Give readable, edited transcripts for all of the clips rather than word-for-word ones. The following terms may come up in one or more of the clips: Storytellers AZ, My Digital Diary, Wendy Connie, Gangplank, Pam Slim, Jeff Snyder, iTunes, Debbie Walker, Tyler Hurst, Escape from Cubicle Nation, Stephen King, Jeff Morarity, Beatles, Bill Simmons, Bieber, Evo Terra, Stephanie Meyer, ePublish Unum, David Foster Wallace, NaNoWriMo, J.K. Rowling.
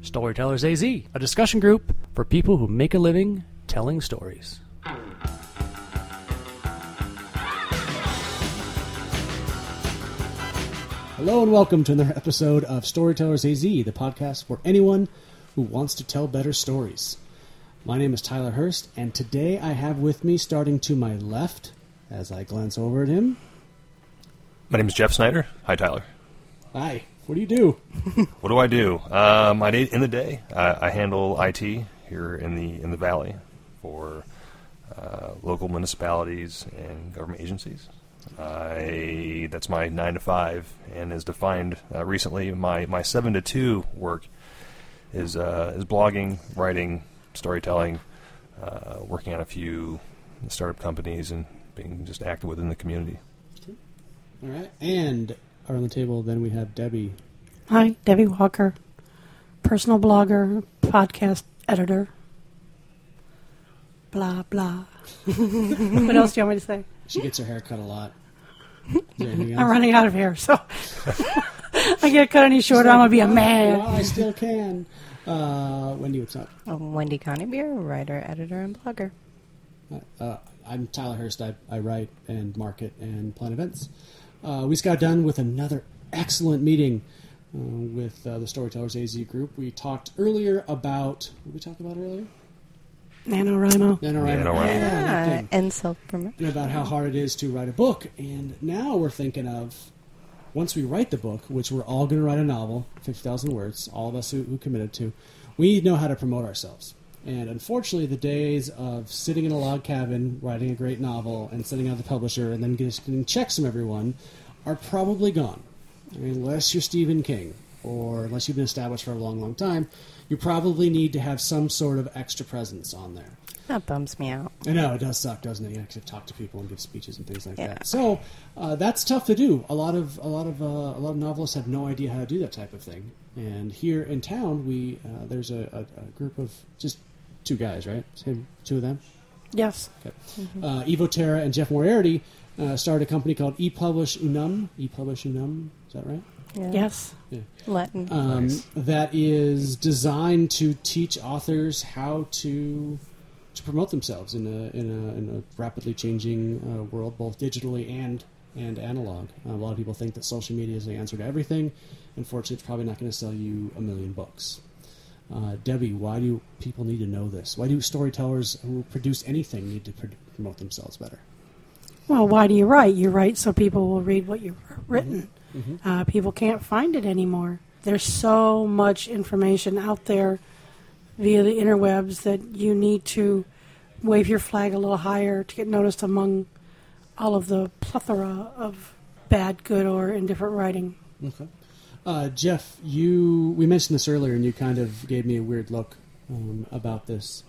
Storytellers AZ, a discussion group for people who make a living telling stories. Hello and welcome to another episode of Storytellers AZ, the podcast for anyone who wants to tell better stories. My name is Tyler Hurst, and today I have with me, starting to my left, as I glance over at him... My name is Jeff Snyder. Hi, Tyler. Hi. What do you do? What do I do? I handle IT here in the Valley for local municipalities and government agencies. That's my 9 to 5, and as defined recently, my 7 to 2 work is blogging, writing, storytelling, working on a few startup companies, and being just active within the community. Okay. All right, and around the table, then we have Debbie. Hi, Debbie Walker, personal blogger, podcast editor. Blah blah. What else do you want me to say? She gets her hair cut a lot. I'm running out of hair, so I get cut any shorter, I'm gonna be a man. Well, I still can. Wendy, what's up? I'm Wendy Connie, writer, editor, and blogger. I'm Tyler Hurst. I write and market and plan events. We just got done with another excellent meeting with the Storytellers AZ group. We talked earlier about... What did we talk about earlier? NaNoWriMo. Yeah, and self-promotion. And about how hard it is to write a book. And now we're thinking of, once we write the book, which we're all going to write a novel, 50,000 words, all of us who committed to, we know how to promote ourselves. And unfortunately, the days of sitting in a log cabin, writing a great novel, and sending out the publisher, and then getting checks from everyone, are probably gone. I mean, unless you're Stephen King, or unless you've been established for a long, long time, you probably need to have some sort of extra presence on there. That bums me out. I know, it does suck, doesn't it? You have to talk to people and give speeches and things like that. So that's tough to do. A lot of novelists have no idea how to do that type of thing. And here in town, we there's a group of just two guys, right? Two of them. Yes. Okay. Mm-hmm. Evo Terra and Jeff Morarity started a company called ePublish Unum. ePublish Unum, is that right? Yeah. Yes. Yeah. Latin. Nice. That is designed to teach authors how to promote themselves in a rapidly changing world, both digitally and analog. A lot of people think that social media is the answer to everything. Unfortunately, it's probably not going to sell you a million books. Debbie, why do people need to know this? Why do storytellers who produce anything need to promote themselves better? Well, why do you write? You write so people will read what you've written. Mm-hmm. People can't find it anymore. There's so much information out there via the interwebs that you need to wave your flag a little higher to get noticed among all of the plethora of bad, good, or indifferent writing. Okay. Jeff, we mentioned this earlier, and you kind of gave me a weird look about this.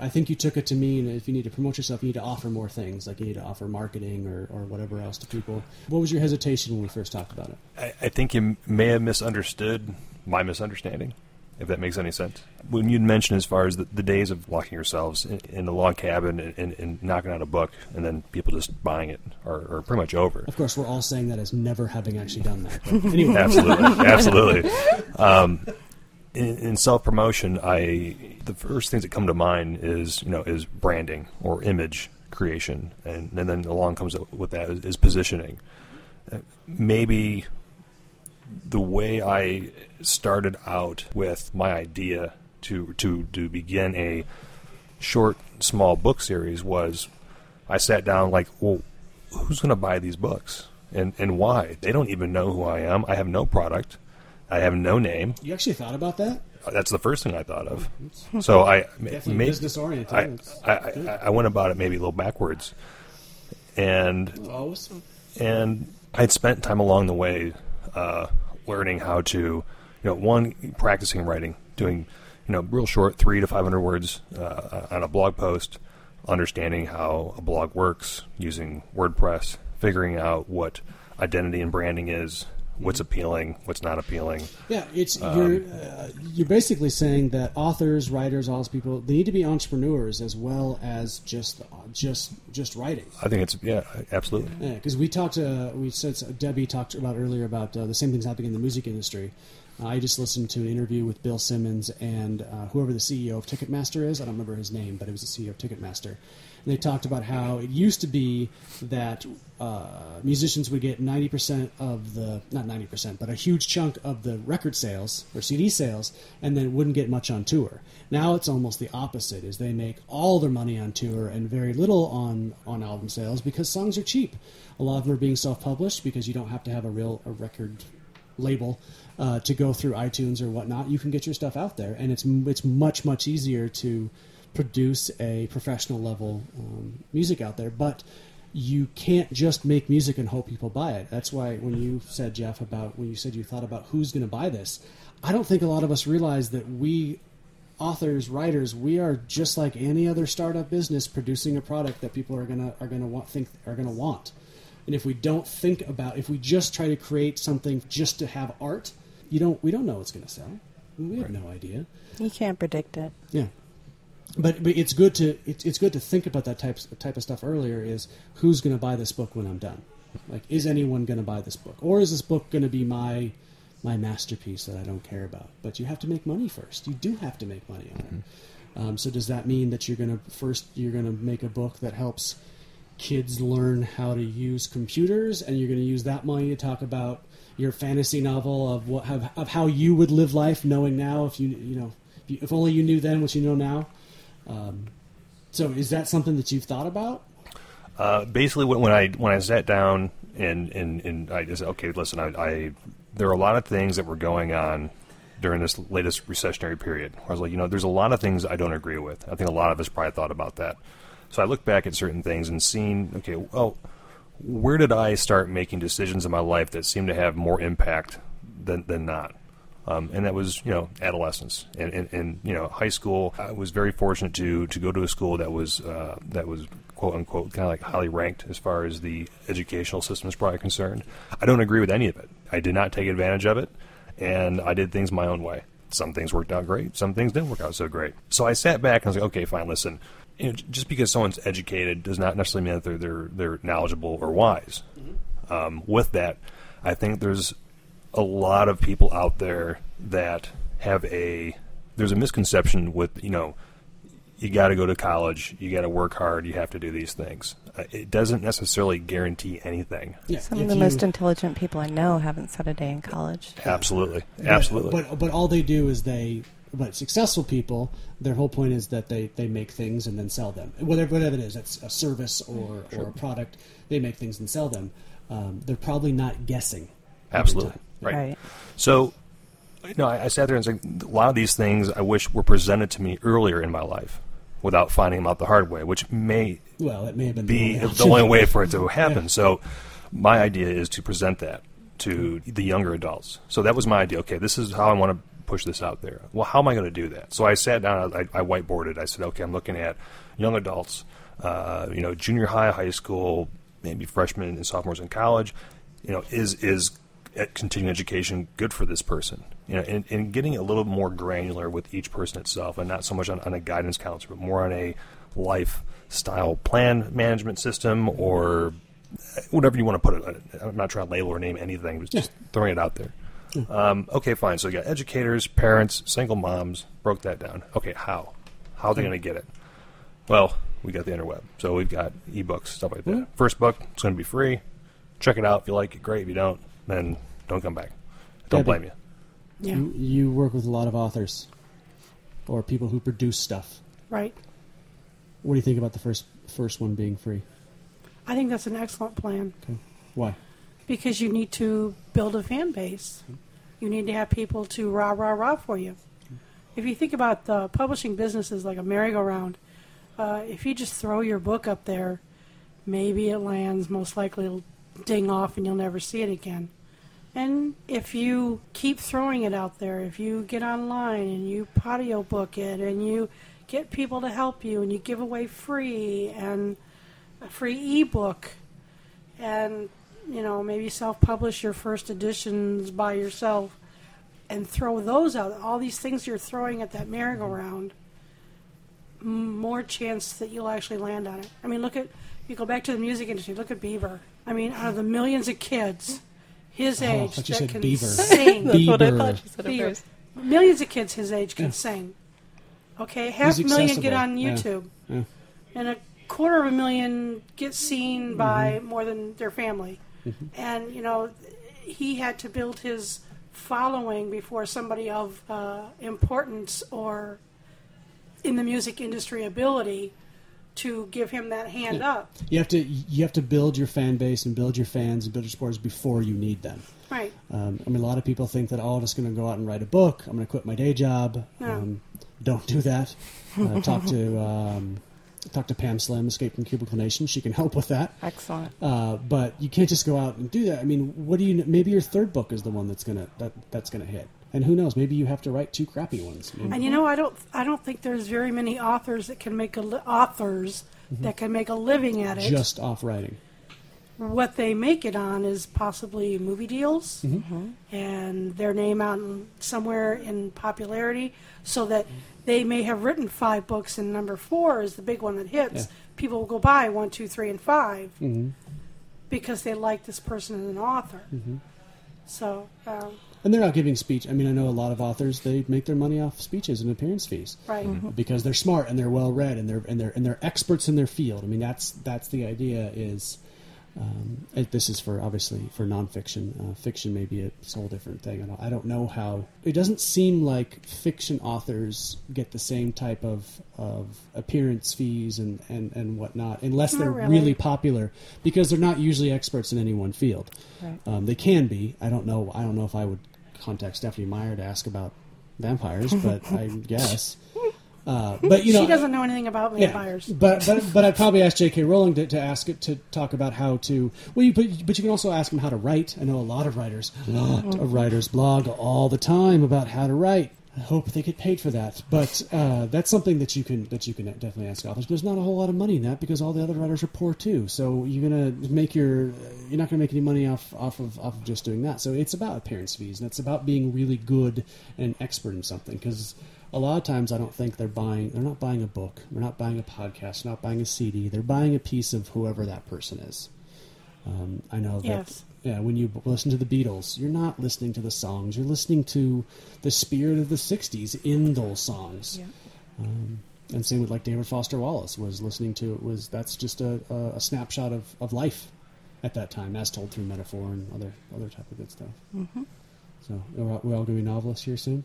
I think you took it to mean if you need to promote yourself, you need to offer more things, like you need to offer marketing or whatever else to people. What was your hesitation when we first talked about it? I think you may have misunderstood my misunderstanding, if that makes any sense. When you'd mentioned as far as the days of locking yourselves in a log cabin and knocking out a book and then people just buying it are pretty much over. Of course, we're all saying that as never having actually done that. Anyway. Absolutely. In self-promotion, the first things that come to mind is branding or image creation, and then along comes with that is positioning. Maybe the way I started out with my idea to begin a short, small book series was I sat down like, well, who's going to buy these books and why? They don't even know who I am. I have no product. I have no name. You actually thought about that? That's the first thing I thought of. So I definitely business-oriented. I went about it maybe a little backwards, and I'd spent time along the way learning how to, practicing writing, doing real short 300 to 500 words on a blog post, understanding how a blog works using WordPress, figuring out what identity and branding is. What's appealing? What's not appealing? Yeah, it's you're basically saying that authors, writers, all those people, they need to be entrepreneurs as well as just writing. I think it's absolutely. Yeah, because we said Debbie talked about earlier about the same things happening in the music industry. I just listened to an interview with Bill Simmons and whoever the CEO of Ticketmaster is. I don't remember his name, but it was the CEO of Ticketmaster. And they talked about how it used to be that musicians would get 90% of the, not 90%, but a huge chunk of the record sales or CD sales, and then wouldn't get much on tour. Now it's almost the opposite, is they make all their money on tour and very little on album sales because songs are cheap. A lot of them are being self-published because you don't have to have a record label to go through iTunes or whatnot. You can get your stuff out there, and it's much, much easier to produce a professional level music out there. But you can't just make music and hope people buy it. That's why when you said, Jeff, about when you said you thought about who's going to buy this, I don't think a lot of us realize that we authors, writers, we are just like any other startup business producing a product that people are going to want. And if we don't think about, if we just try to create something just to have art, we don't know what's going to sell. We have no idea. You can't predict it. Yeah, but it's good to think about that type of stuff earlier. Is who's going to buy this book when I'm done? Like, is anyone going to buy this book, or is this book going to be my masterpiece that I don't care about? But you have to make money first. You do have to make money on it. So does that mean that you're going to make a book that helps kids learn how to use computers, and you're going to use that money to talk about your fantasy novel of how you would live life, knowing now if only you knew then what you know now. So is that something that you've thought about? Basically, when I sat down and I just I there are a lot of things that were going on during this latest recessionary period. I was like, there's a lot of things I don't agree with. I think a lot of us probably thought about that. So I look back at certain things and seen, okay, well, where did I start making decisions in my life that seemed to have more impact than not? And that was, adolescence and high school. I was very fortunate to go to a school that was quote unquote kind of like highly ranked as far as the educational system is probably concerned. I don't agree with any of it. I did not take advantage of it, and I did things my own way. Some things worked out great. Some things didn't work out so great. So I sat back and I was like, okay, fine, listen. Just because someone's educated does not necessarily mean that they're knowledgeable or wise. Mm-hmm. With that, I think there's a lot of people out there that have there's a misconception with, you got to go to college, you got to work hard, you have to do these things. It doesn't necessarily guarantee anything. Yeah. Some of the most intelligent people I know haven't spent a day in college. Absolutely, absolutely. But all they do is But successful people, their whole point is that they make things and then sell them. Whatever it is, it's a service or a product, they make things and sell them. They're probably not guessing. Absolutely. Right. So, I sat there and said, a lot of these things I wish were presented to me earlier in my life without finding them out the hard way, which may have been the only way for it to happen. Yeah. So my idea is to present that to the younger adults. So that was my idea. Okay, this is how I want to push this out there. Well, how am I going to do that? So I sat down, I whiteboarded. I said, okay, I'm looking at young adults, junior high, high school, maybe freshmen and sophomores in college. Is continuing education good for this person? And getting a little more granular with each person itself, and not so much on a guidance counselor, but more on a lifestyle plan management system or whatever you want to put it. I'm not trying to label or name anything, but just throwing it out there. Okay, fine. So you got educators, parents, single moms, broke that down. Okay, how? How are they going to get it? Well, we got the interweb. So we've got ebooks, stuff like that. Mm-hmm. First book, it's going to be free. Check it out. If you like it, great. If you don't, then don't come back. Don't blame you. Yeah. You work with a lot of authors or people who produce stuff. Right. What do you think about the first one being free? I think that's an excellent plan. Okay. Why? Because you need to build a fan base. You need to have people to rah, rah, rah for you. If you think about the publishing business is like a merry-go-round. If you just throw your book up there, maybe it lands, most likely it'll ding off and you'll never see it again. And if you keep throwing it out there, if you get online and you patio book it and you get people to help you and you give away free and a free ebook and maybe self-publish your first editions by yourself and throw those out. All these things you're throwing at that merry-go-round, more chance that you'll actually land on it. I mean, you go back to the music industry, look at Bieber. I mean, out of the millions of kids, his age that can sing. That's what I thought you said at first. Millions of kids his age can sing. Okay, half a million get on YouTube. Yeah. And a quarter of a million get seen by more than their family. Mm-hmm. And, you know, he had to build his following before somebody of importance or in the music industry ability to give him that hand up. You have to build your fan base and build your fans and build your supporters before you need them. Right. I mean, a lot of people think that, I'm just going to go out and write a book. I'm going to quit my day job. No. Don't do that. Talk to Pam Slim, Escape from Cubicle Nation. She can help with that. Excellent. But you can't just go out and do that. I mean, maybe your third book is the one that's gonna hit. And who knows? Maybe you have to write two crappy ones. And you know, I don't think there's very many authors that can make a living at it. Just off writing. What they make it on is possibly movie deals and their name out somewhere in popularity, so that they may have written 5 books and number 4 is the big one that hits. Yeah. People will go buy 1, 2, 3, and 5 because they like this person as an author. Mm-hmm. So. And they're not giving speech. I mean, I know a lot of authors, they make their money off speeches and appearance fees, right? Mm-hmm. Because they're smart and they're well read and they're experts in their field. I mean, that's the idea. Is this is for obviously for nonfiction. Fiction may be a whole different thing. I don't know how. It doesn't seem like fiction authors get the same type of appearance fees and whatnot, unless they're really popular, because they're not usually experts in any one field. Right. They can be. I don't know if I would contact Stephanie Meyer to ask about vampires, but I guess. But you know, she doesn't know anything about vampires. Yeah, but I'd probably ask J.K. Rowling to ask it to talk about how to. Well, but you can also ask him how to write. I know a lot of writers, blog all the time about how to write. I hope they get paid for that. But that's something that you can definitely ask authors. But there's not a whole lot of money in that, because all the other writers are poor too. So you're not gonna make any money off of just doing that. So it's about appearance fees, and it's about being really good and expert in something, because. A lot of times I don't think they're not buying a book, they're not buying a podcast, they're not buying a CD, they're buying a piece of whoever that person is. I know that when you listen to the Beatles, you're not listening to the songs, you're listening to the spirit of the 60s in those songs. Yeah. And same with like David Foster Wallace was listening to, that's just a snapshot of life at that time, as told through metaphor and other type of good stuff. Mm-hmm. So we're all going to be novelists here soon?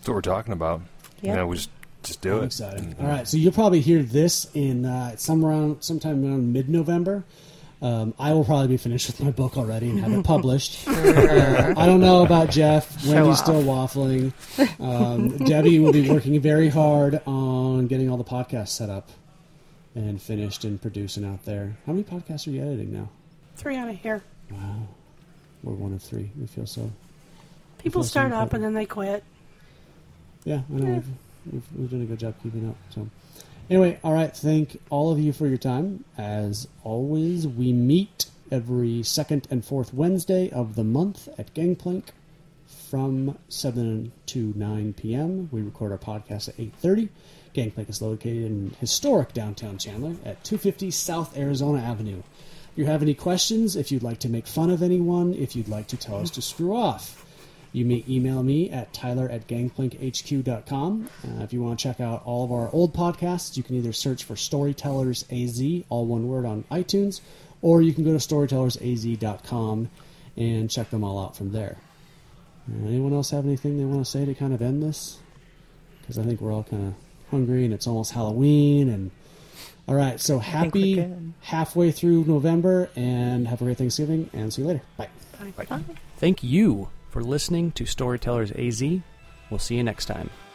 That's what we're talking about. Yeah, you know, we just do it. Exciting. All right, so you'll probably hear this in sometime around mid-November. I will probably be finished with my book already and have it published. I don't know about Jeff. Wendy's still waffling. Debbie will be working very hard on getting all the podcasts set up and finished and producing out there. How many podcasts are you editing now? 3 out of here. Wow. We're one of 3. We feel so. People start up and then they quit. Yeah, I know. Yeah. We've done a good job keeping up. So, anyway, all right. Thank all of you for your time. As always, we meet every second and fourth Wednesday of the month at Gangplank from 7 to 9 p.m. We record our podcast at 8:30. Gangplank is located in historic downtown Chandler at 250 South Arizona Avenue. If you have any questions, if you'd like to make fun of anyone, if you'd like to tell us to screw off, you may email me at tyler@gangplankhq.com. If you want to check out all of our old podcasts, you can either search for Storytellers AZ, all one word, on iTunes, or you can go to storytellersaz.com and check them all out from there. Anyone else have anything they want to say to kind of end this? Because I think we're all kind of hungry, and it's almost Halloween. And all right, so happy halfway through November, and have a great Thanksgiving, and see you later. Bye. Bye. Bye. Thank you for listening to Storytellers AZ. We'll see you next time.